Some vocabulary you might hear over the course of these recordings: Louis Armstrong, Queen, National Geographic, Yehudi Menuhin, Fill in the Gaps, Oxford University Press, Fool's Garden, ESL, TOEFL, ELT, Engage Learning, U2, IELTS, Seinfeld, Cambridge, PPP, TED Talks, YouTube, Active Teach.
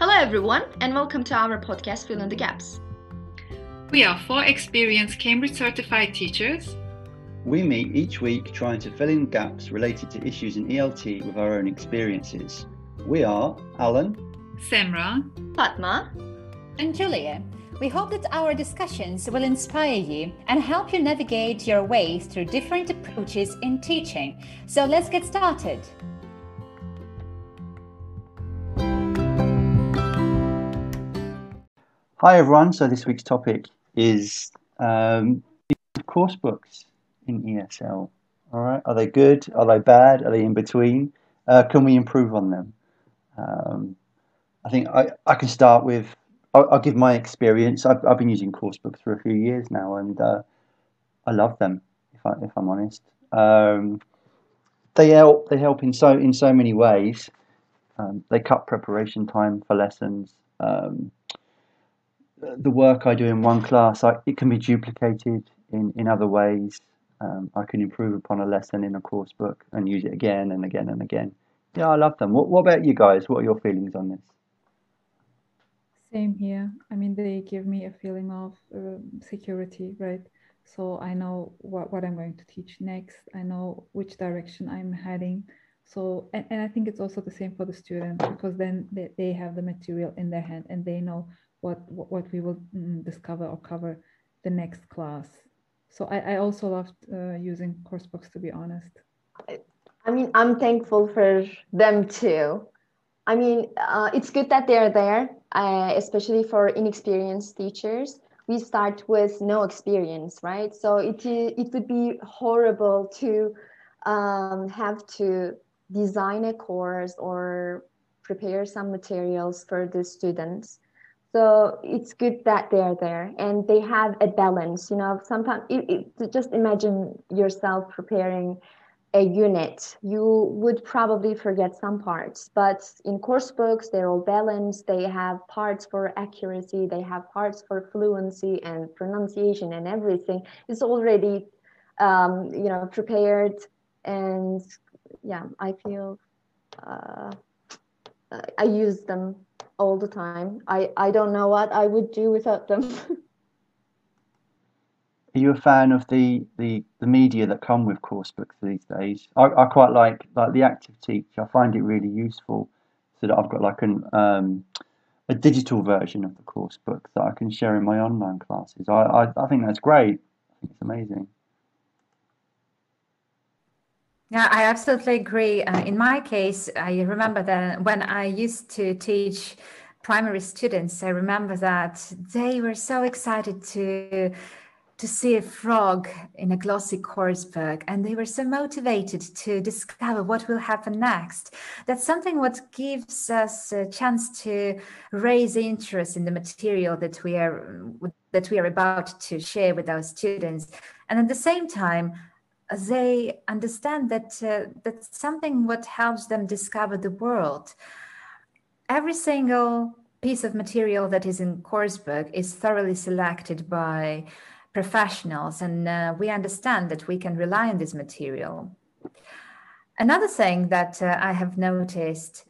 Hello everyone and welcome to our podcast Fill in the Gaps. We are four experienced Cambridge certified teachers. We meet each week trying to fill in gaps related to issues in ELT with our own experiences. We are Alan, Semra, Fatma and Julia. We hope that our discussions will inspire you and help you navigate your way through different approaches in teaching. So let's get started. Hi everyone, so this week's topic is course books in ESL. All right, are they good? Are they bad? Are they in between? Can we improve on them? I think I can start with, I'll give my experience. I've been using course books for a few years now and I love them, if I'm honest. They help in so many ways. They cut preparation time for lessons. The work I do in one class, it can be duplicated in other ways. I can improve upon a lesson in a course book and use it again and again and again. Yeah, I love them. What about you guys? What are your feelings on this? Same here. I mean, they give me a feeling of security, right? So I know what I'm going to teach next. I know which direction I'm heading. So, and I think it's also the same for the students, because then they have the material in their hand and they know what we will discover or cover the next class. So I also loved using course books, to be honest. I mean, I'm thankful for them too. I mean, it's good that they're there, especially for inexperienced teachers. We start with no experience, right? So it would be horrible to have to design a course or prepare some materials for the students. So it's good that they're there and they have a balance. You know, sometimes just imagine yourself preparing a unit. You would probably forget some parts, but in course books, they're all balanced. They have parts for accuracy. They have parts for fluency and pronunciation and everything. It's already, prepared. And yeah, I feel I use them all the time. I don't know what I would do without them. Are you a fan of the media that come with course books these days? I quite like the Active Teach. I find it really useful, so that I've got like a digital version of the course book that I can share in my online classes. I think that's great. I think it's amazing. Yeah, I absolutely agree. In my case, I remember that when I used to teach primary students, I remember that they were so excited to see a frog in a glossy course book, and they were so motivated to discover what will happen next. That's something what gives us a chance to raise interest in the material that we are about to share with our students. And at the same time, they understand that that's something what helps them discover the world. Every single piece of material that is in course book is thoroughly selected by professionals, and we understand that we can rely on this material. Another thing that I have noticed,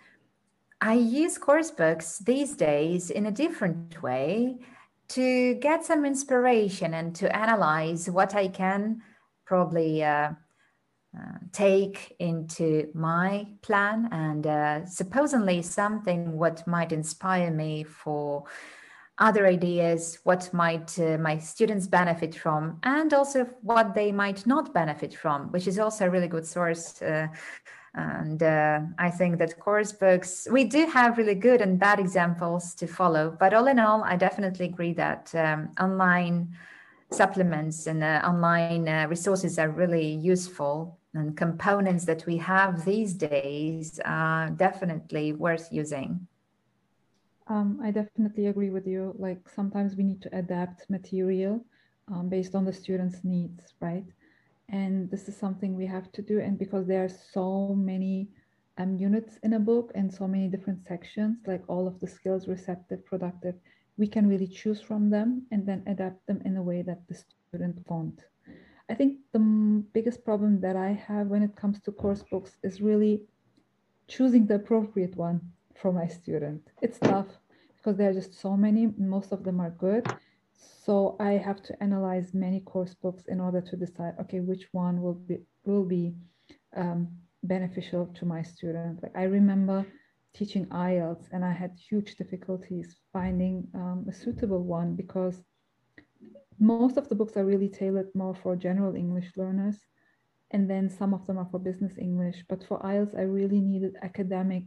I use course books these days in a different way to get some inspiration and to analyze what I can probably take into my plan, and supposedly something what might inspire me for other ideas, what might my students benefit from, and also what they might not benefit from, which is also a really good source. And I think that course books, we do have really good and bad examples to follow, but all in all, I definitely agree that online supplements and online resources are really useful, and components that we have these days are definitely worth using. I definitely agree with you. Like, sometimes we need to adapt material based on the students' needs, right? And this is something we have to do. And because there are so many units in a book and so many different sections, like all of the skills, receptive, productive, we can really choose from them and then adapt them in a way that the student wants. I think the biggest problem that I have when it comes to course books is really choosing the appropriate one for my student. It's tough because there are just so many, most of them are good. So I have to analyze many course books in order to decide, okay, which one will be beneficial to my student. Like I remember teaching IELTS and I had huge difficulties finding a suitable one, because most of the books are really tailored more for general English learners. And then some of them are for business English, but for IELTS, I really needed academic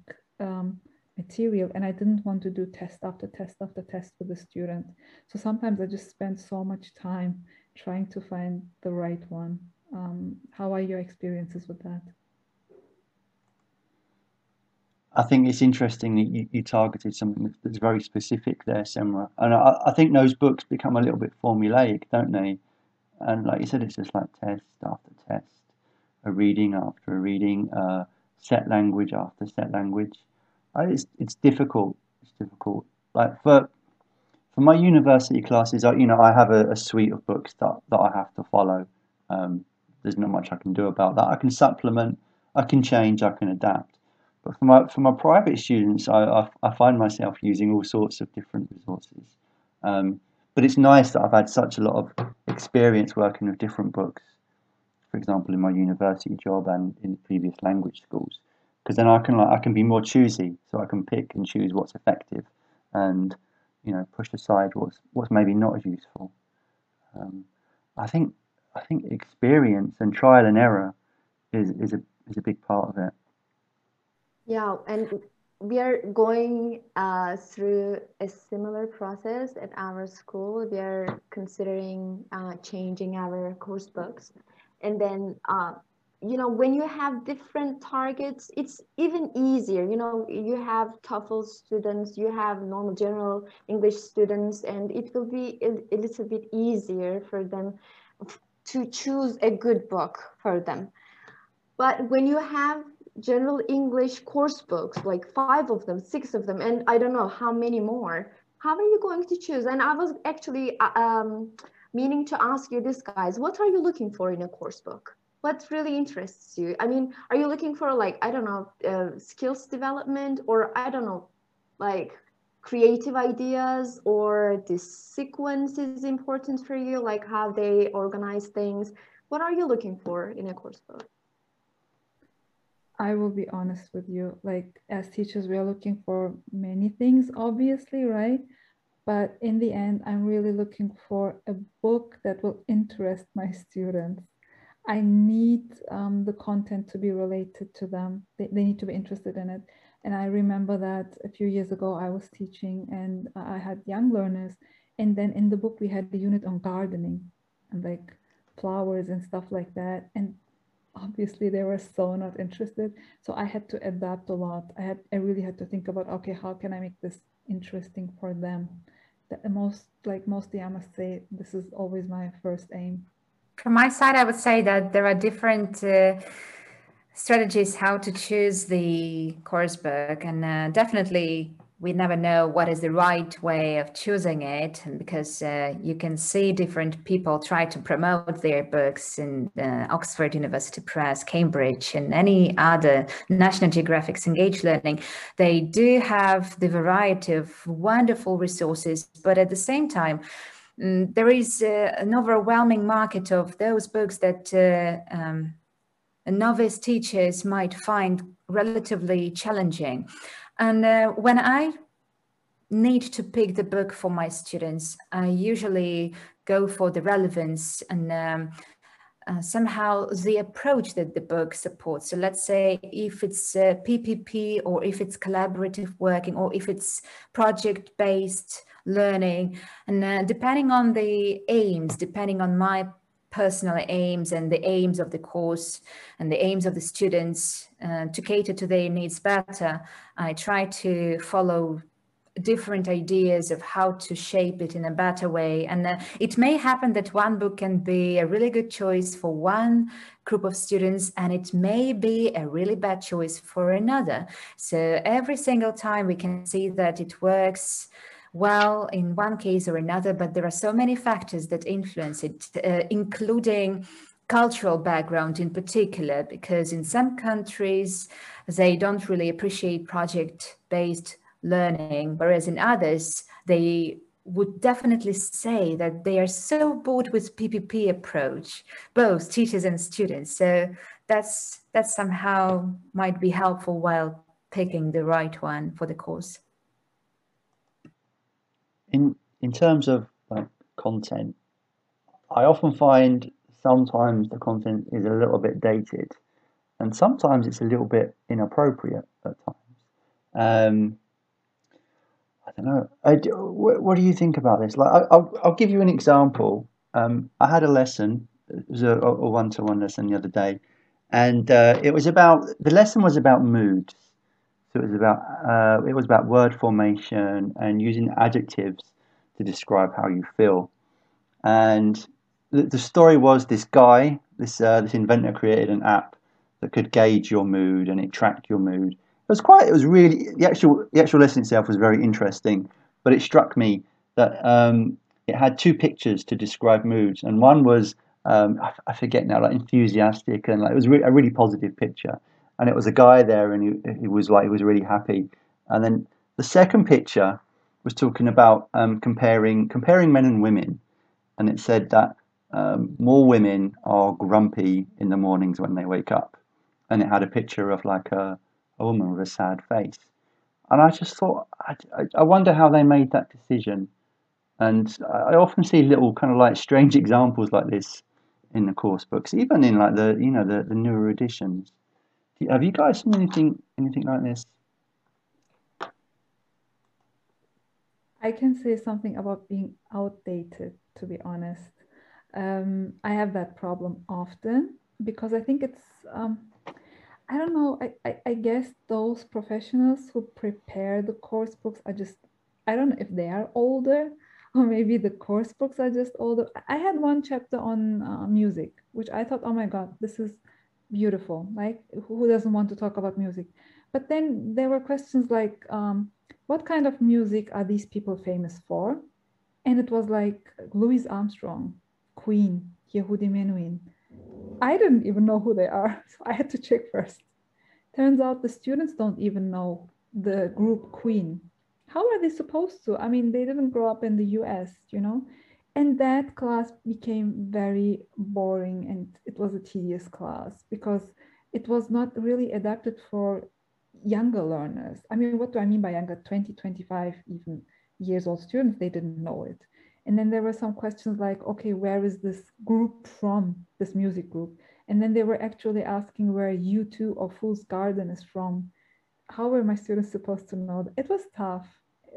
material, and I didn't want to do test after test after test with the student. So sometimes I just spend so much time trying to find the right one. How are your experiences with that? I think it's interesting that you targeted something that's very specific there, Semra. And I think those books become a little bit formulaic, don't they? And like you said, it's just like test after test. A reading after a reading, set language after set language. It's difficult. It's difficult. Like for my university classes, I have a suite of books that I have to follow. There's not much I can do about that. I can supplement, I can change, I can adapt. But for my private students, I find myself using all sorts of different resources. But it's nice that I've had such a lot of experience working with different books. For example, in my university job and in previous language schools, because then I can be more choosy, so I can pick and choose what's effective, and push aside what's maybe not as useful. I think experience and trial and error is a big part of it. Yeah, and we are going through a similar process at our school. We are considering changing our course books. And then, when you have different targets, it's even easier. You have TOEFL students, you have normal general English students, and it will be a little bit easier for them to choose a good book for them. But when you have general English course books, like 5 of them, 6 of them, and I don't know how many more, how are you going to choose? And I was actually, meaning to ask you this, guys, what are you looking for in a course book? What really interests you? I mean, are you looking for like, I don't know, skills development, or I don't know, like creative ideas, or the sequence is important for you, like how they organize things? What are you looking for in a course book? I will be honest with you. Like as teachers, we are looking for many things, obviously, right? But in the end, I'm really looking for a book that will interest my students. I need the content to be related to them. They need to be interested in it. And I remember that a few years ago, I was teaching and I had young learners. And then in the book, we had the unit on gardening and like flowers and stuff like that. And obviously they were so not interested. So I had to adapt a lot. I really had to think about, okay, how can I make this interesting for them? Mostly I must say this is always my first aim. From my side, I would say that there are different strategies how to choose the course book, and definitely we never know what is the right way of choosing it, because you can see different people try to promote their books in Oxford University Press, Cambridge, and any other National Geographic's Engage Learning. They do have the variety of wonderful resources, but at the same time, there is an overwhelming market of those books that novice teachers might find relatively challenging. And when I need to pick the book for my students, I usually go for the relevance and somehow the approach that the book supports. So let's say if it's PPP, or if it's collaborative working, or if it's project-based learning, and depending on the aims, depending on my personal aims and the aims of the course and the aims of the students, to cater to their needs better, I try to follow different ideas of how to shape it in a better way. And it may happen that one book can be a really good choice for one group of students, and it may be a really bad choice for another. So every single time we can see that it works well in one case or another, but there are so many factors that influence it, including cultural background in particular, because in some countries, they don't really appreciate project-based learning, whereas in others, they would definitely say that they are so bored with PPP approach, both teachers and students. So that somehow might be helpful while picking the right one for the course. In terms of like content, I often find sometimes the content is a little bit dated, and sometimes it's a little bit inappropriate at times. I don't know. What do you think about this? Like, I'll give you an example. I had a lesson, it was a one-to-one lesson the other day, and the lesson was about moods. So it was about word formation and using adjectives to describe how you feel. And the story was this guy, this inventor created an app that could gauge your mood and it tracked your mood. The actual lesson itself was very interesting, but it struck me that it had two pictures to describe moods, and one was I forget now, like enthusiastic, and like it was a really positive picture, and it was a guy there, and he was really happy. And then the second picture was talking about comparing men and women, and it said that more women are grumpy in the mornings when they wake up, and it had a picture of like a woman with a sad face. And I just thought, I wonder how they made that decision. And I often see little kind of like strange examples like this in the course books, even in like the newer editions. Have you guys seen anything like this? I can say something about being outdated, to be honest. I have that problem often because I think it's I don't know, I guess those professionals who prepare the course books are just, I don't know if they are older or maybe the course books are just older. I had one chapter on music, which I thought, oh my God, this is beautiful. Like, who doesn't want to talk about music? But then there were questions like, what kind of music are these people famous for? And it was like Louis Armstrong, Queen, Yehudi Menuhin. I didn't even know who they are, so I had to check first. Turns out the students don't even know the group Queen. How are they supposed to? I mean, they didn't grow up in the US, you know? And that class became very boring, and it was a tedious class because it was not really adapted for younger learners. I mean, what do I mean by younger? 20, 25 even years old students, they didn't know it. And then there were some questions like, okay, where is this group from, this music group? And then they were actually asking where U2 or Fool's Garden is from. How were my students supposed to know? It was tough,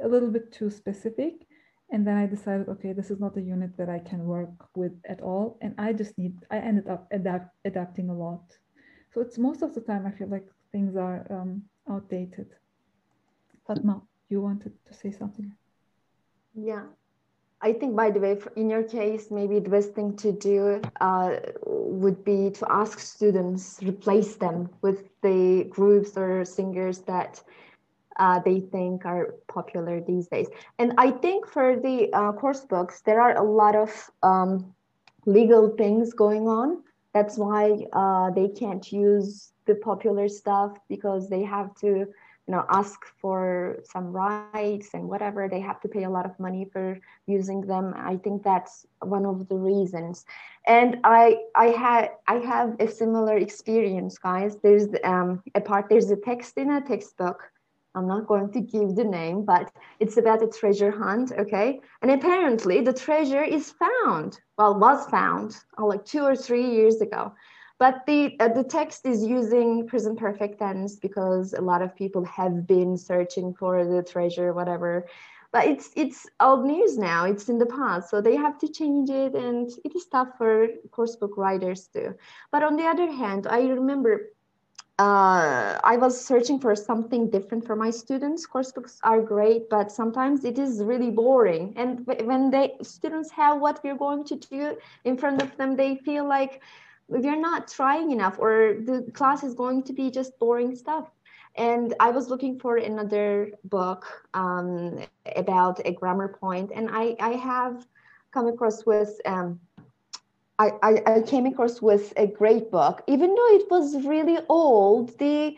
a little bit too specific. And then I decided, okay, this is not a unit that I can work with at all. And I ended up adapting a lot. So it's most of the time, I feel like things are outdated. Fatma, you wanted to say something? Yeah. I think, by the way, in your case, maybe the best thing to do would be to ask students, replace them with the groups or singers that they think are popular these days. And I think for the course books, there are a lot of legal things going on. That's why they can't use the popular stuff, because they have to, ask for some rights and whatever. They have to pay a lot of money for using them. I think that's one of the reasons. And I have a similar experience, guys. There's a text in a textbook. I'm not going to give the name, but it's about a treasure hunt, okay? And apparently the treasure is found, was found like 2 or 3 years ago. But the text is using present perfect tense because a lot of people have been searching for the treasure, whatever. But it's old news now. It's in the past. So they have to change it. And it is tough for course book writers too. But on the other hand, I remember I was searching for something different for my students. Course books are great, but sometimes it is really boring. And when students have what we're going to do in front of them, they feel like, we're not trying enough, or the class is going to be just boring stuff. And I was looking for another book about a grammar point, and I have come across with I came across with a great book, even though it was really old. The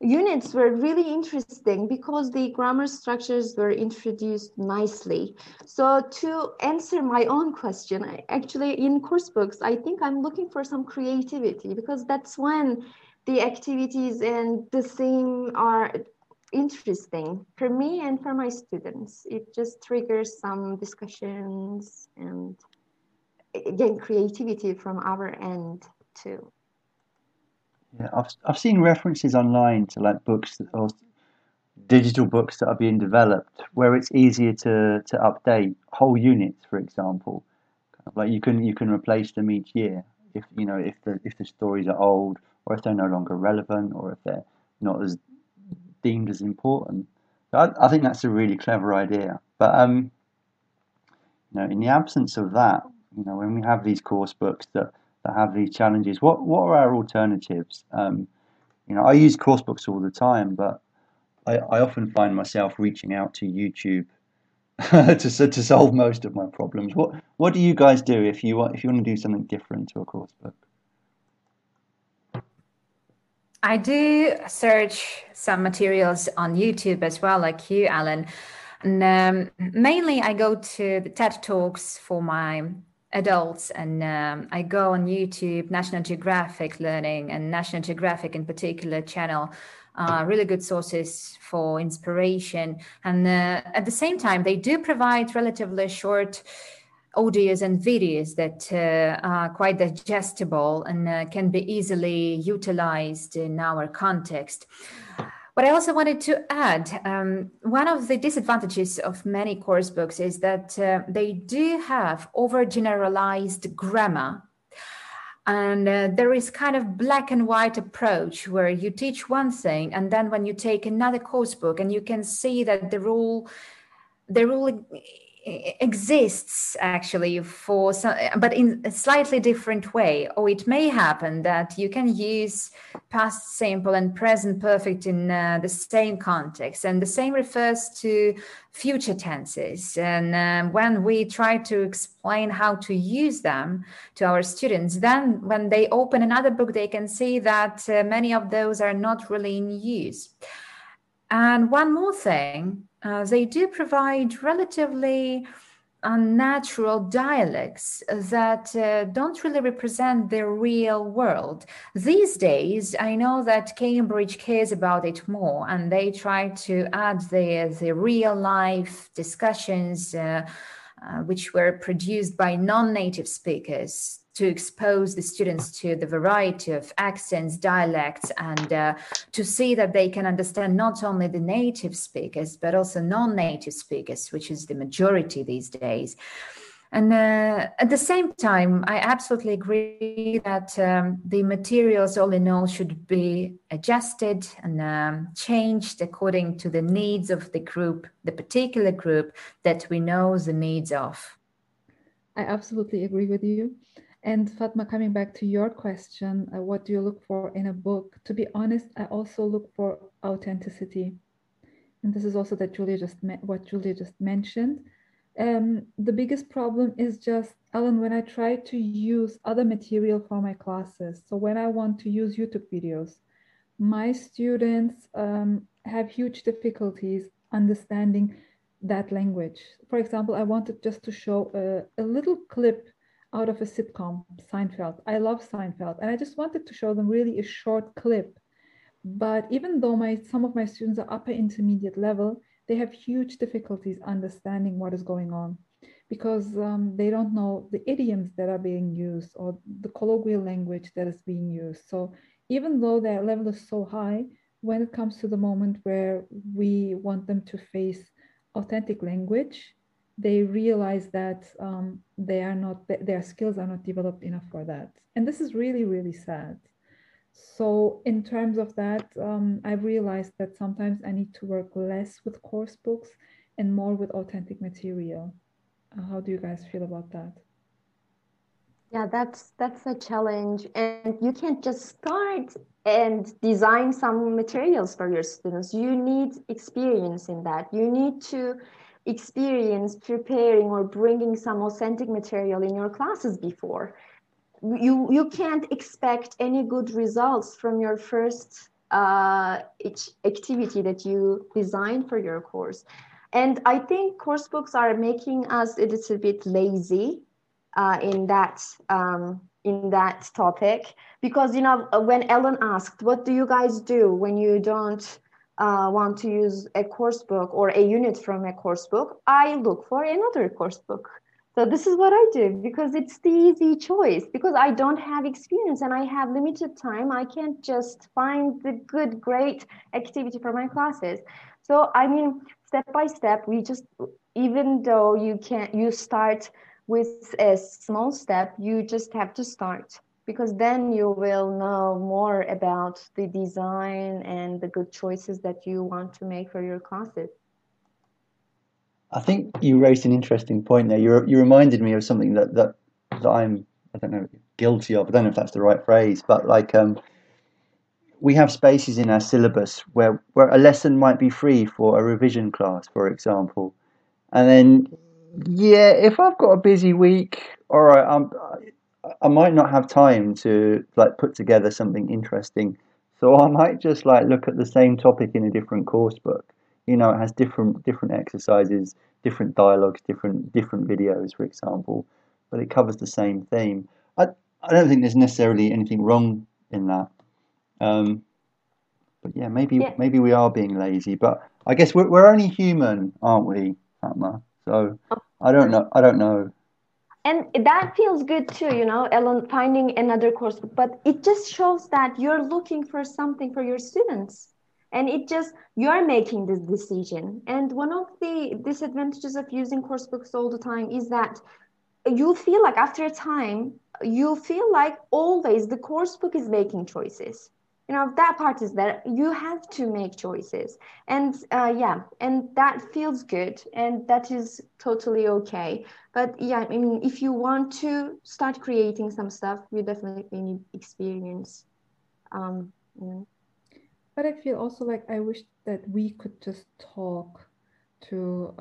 units were really interesting because the grammar structures were introduced nicely. So to answer my own question, actually in course books, I think I'm looking for some creativity, because that's when the activities and the theme are interesting for me and for my students. It just triggers some discussions and again, creativity from our end too. Yeah, I've seen references online to like books that, or digital books that are being developed where it's easier to update whole units, for example. Like you can replace them each year if you know if the stories are old, or if they're no longer relevant, or if they're not as deemed as important. I think that's a really clever idea. But you know, in the absence of that, you know, when we have these course books that have these challenges, what are our alternatives? You know, I use course books all the time, but I often find myself reaching out to YouTube to solve most of my problems. What do you guys do if you want to do something different to a course book? I do search some materials on YouTube as well, like you, Alan. And mainly I go to the TED Talks for my adults, and I go on YouTube, National Geographic Learning, and National Geographic in particular channel, really good sources for inspiration. And at the same time, they do provide relatively short audios and videos that are quite digestible and can be easily utilized in our context. But I also wanted to add, one of the disadvantages of many course books is that they do have overgeneralized grammar. And there is kind of black and white approach where you teach one thing, and then when you take another course book and you can see that the rule exists actually for some, but in a slightly different way. Or it may happen that you can use past simple and present perfect in the same context, and the same refers to future tenses. And when we try to explain how to use them to our students, then when they open another book, they can see that many of those are not really in use. And one more thing, they do provide relatively unnatural dialects that don't really represent the real world. These days, I know that Cambridge cares about it more, and they try to add the real life discussions which were produced by non-native speakers to expose the students to the variety of accents, dialects, and to see that they can understand not only the native speakers, but also non-native speakers, which is the majority these days. And at the same time, I absolutely agree that the materials all in all should be adjusted and changed according to the needs of the group, the particular group that we know the needs of. I absolutely agree with you. And Fatma, coming back to your question, what do you look for in a book? To be honest, I also look for authenticity. And this is also that Julia just mentioned. The biggest problem is just, Alan, when I try to use other material for my classes. So when I want to use YouTube videos, my students have huge difficulties understanding that language. For example, I wanted just to show a little clip out of a sitcom, Seinfeld. I love Seinfeld, and I just wanted to show them really a short clip. But even though some of my students are upper intermediate level, they have huge difficulties understanding what is going on, because they don't know the idioms that are being used or the colloquial language that is being used. So even though their level is so high, when it comes to the moment where we want them to face authentic language, they realize that their skills are not developed enough for that. And this is really, really sad. So in terms of that, I've realized that sometimes I need to work less with course books and more with authentic material. How do you guys feel about that? Yeah, that's a challenge. And you can't just start and design some materials for your students. You need experience in that. You need to experience preparing or bringing some authentic material in your classes before. You can't expect any good results from your first each activity that you design for your course. And I think course books are making us a little bit lazy in that topic, because, you know, when Ellen asked, what do you guys do when you don't want to use a course book or a unit from a course book? I look for another course book. So this is what I do, because it's the easy choice, because I don't have experience and I have limited time. I can't just find the good, great activity for my classes. So, I mean, step by step, we just, even though you start with a small step, you just have to start, because then you will know more about the design and the good choices that you want to make for your classes. I think you raised an interesting point there. You reminded me of something that I'm, I don't know, guilty of. I don't know if that's the right phrase, but like we have spaces in our syllabus where a lesson might be free for a revision class, for example. And then, yeah, if I've got a busy week, all right, I might not have time to like put together something interesting. So I might just like look at the same topic in a different course book. You know, it has different exercises, different dialogues, different videos, for example, but it covers the same theme. I don't think there's necessarily anything wrong in that. But yeah, maybe we are being lazy, but I guess we're only human, aren't we, Fatma? So I don't know. And that feels good too, you know, Ellen, finding another course, but it just shows that you're looking for something for your students. And it just, you're making this decision. And one of the disadvantages of using course books all the time is that you feel like after a time, you feel like always the course book is making choices. You know, that part is that you have to make choices. And yeah, and that feels good. And that is totally okay. But yeah, I mean, if you want to start creating some stuff, you definitely need experience, you know. But I feel also like I wish that we could just talk to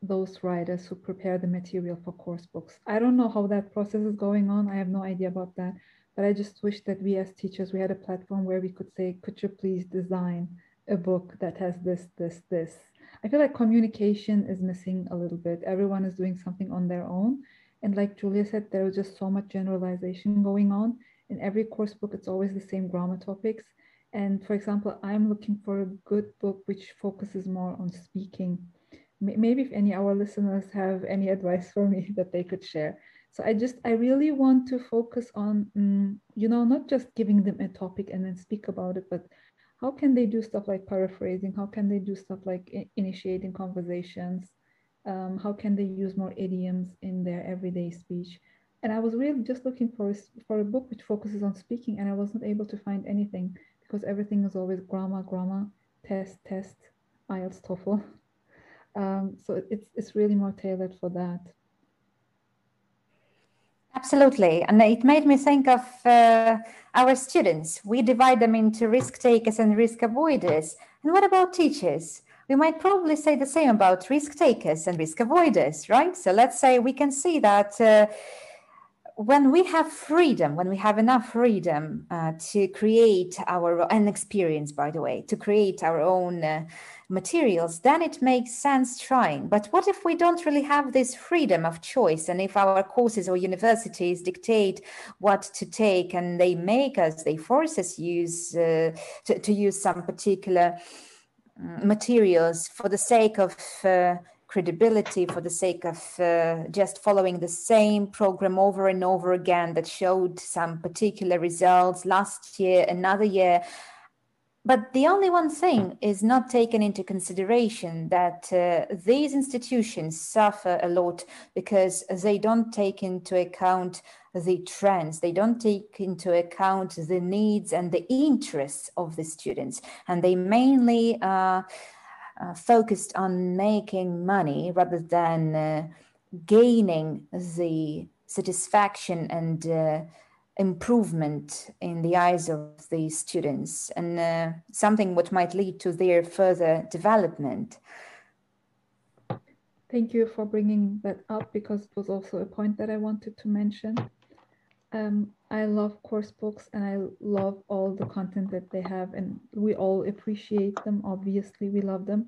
those writers who prepare the material for course books. I don't know how that process is going on. I have no idea about that. But I just wish that we as teachers, we had a platform where we could say, could you please design a book that has this, this, this. I feel like communication is missing a little bit. Everyone is doing something on their own. And like Julia said, there was just so much generalization going on. In every course book, it's always the same grammar topics. And for example, I'm looking for a good book which focuses more on speaking. Maybe if any of our listeners have any advice for me that they could share. So I really want to focus on, you know, not just giving them a topic and then speak about it, but how can they do stuff like paraphrasing? How can they do stuff like initiating conversations? How can they use more idioms in their everyday speech? And I was really just looking for a book which focuses on speaking, and I wasn't able to find anything, because everything is always grammar, test, IELTS, TOEFL. So it's really more tailored for that. Absolutely. And it made me think of our students. We divide them into risk takers and risk avoiders. And what about teachers? We might probably say the same about risk takers and risk avoiders, right? So let's say we can see that when we have freedom, when we have enough freedom to create our own experience, by the way, to create our own materials, then it makes sense trying. But what if we don't really have this freedom of choice? And if our courses or universities dictate what to take, and they make us, they force us use to use some particular materials for the sake of credibility, for the sake of just following the same program over and over again that showed some particular results last year, another year. But the only one thing is not taken into consideration, that these institutions suffer a lot because they don't take into account the trends. They don't take into account the needs and the interests of the students. And they mainly focused on making money rather than gaining the satisfaction and improvement in the eyes of the students, and something which might lead to their further development. Thank you for bringing that up, because it was also a point that I wanted to mention. I love course books and I love all the content that they have, and we all appreciate them. Obviously, we love them.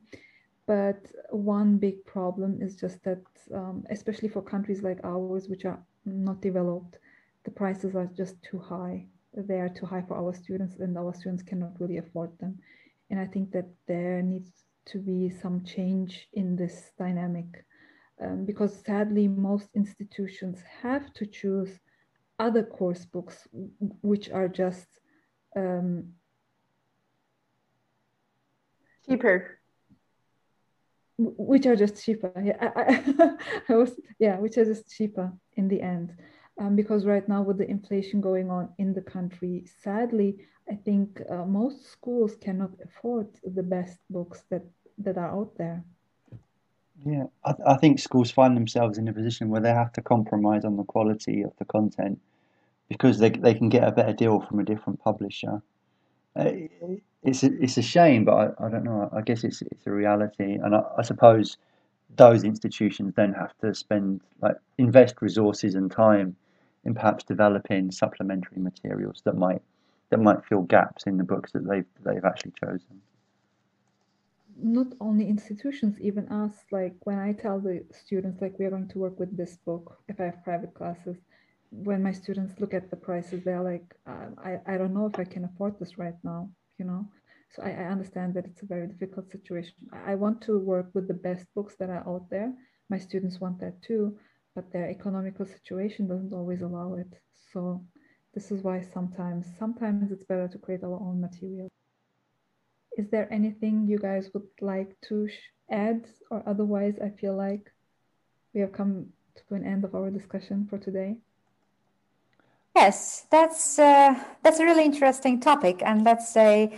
But one big problem is just that, especially for countries like ours, which are not developed, the prices are just too high. They are too high for our students, and our students cannot really afford them. And I think that there needs to be some change in this dynamic, because sadly, most institutions have to choose other course books, which are just cheaper. Which are just cheaper. Yeah, which are just cheaper in the end, because right now with the inflation going on in the country, sadly, I think most schools cannot afford the best books that are out there. Yeah, I think schools find themselves in a position where they have to compromise on the quality of the content because they can get a better deal from a different publisher. It's a shame, but I don't know. I guess it's a reality, and I suppose those institutions then have to invest resources and time in perhaps developing supplementary materials that might fill gaps in the books that they've actually chosen. Not only institutions, even us. Like when I tell the students, like we are going to work with this book, if I have private classes, when my students look at the prices, they're like, I don't know if I can afford this right now. You know, so I understand that it's a very difficult situation. I want to work with the best books that are out there. My students want that too, but their economical situation doesn't always allow it. So this is why sometimes it's better to create our own material. Is there anything you guys would like to add? Or otherwise, I feel like we have come to an end of our discussion for today. Yes, that's a really interesting topic, and let's say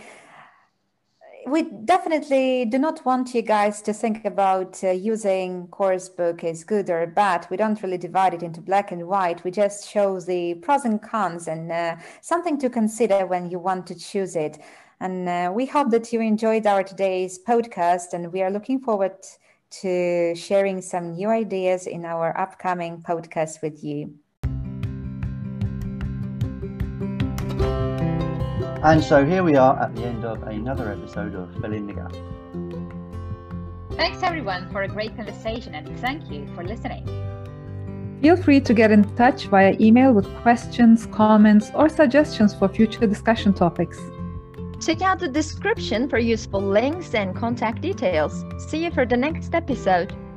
we definitely do not want you guys to think about using course book is good or bad. We don't really divide it into black and white. We just show the pros and cons and something to consider when you want to choose it. And we hope that you enjoyed our today's podcast, and we are looking forward to sharing some new ideas in our upcoming podcast with you. And so here we are at the end of another episode of Fill in the Gaps. Thanks everyone for a great conversation, and thank you for listening. Feel free to get in touch via email with questions, comments, or suggestions for future discussion topics. Check out the description for useful links and contact details. See you for the next episode.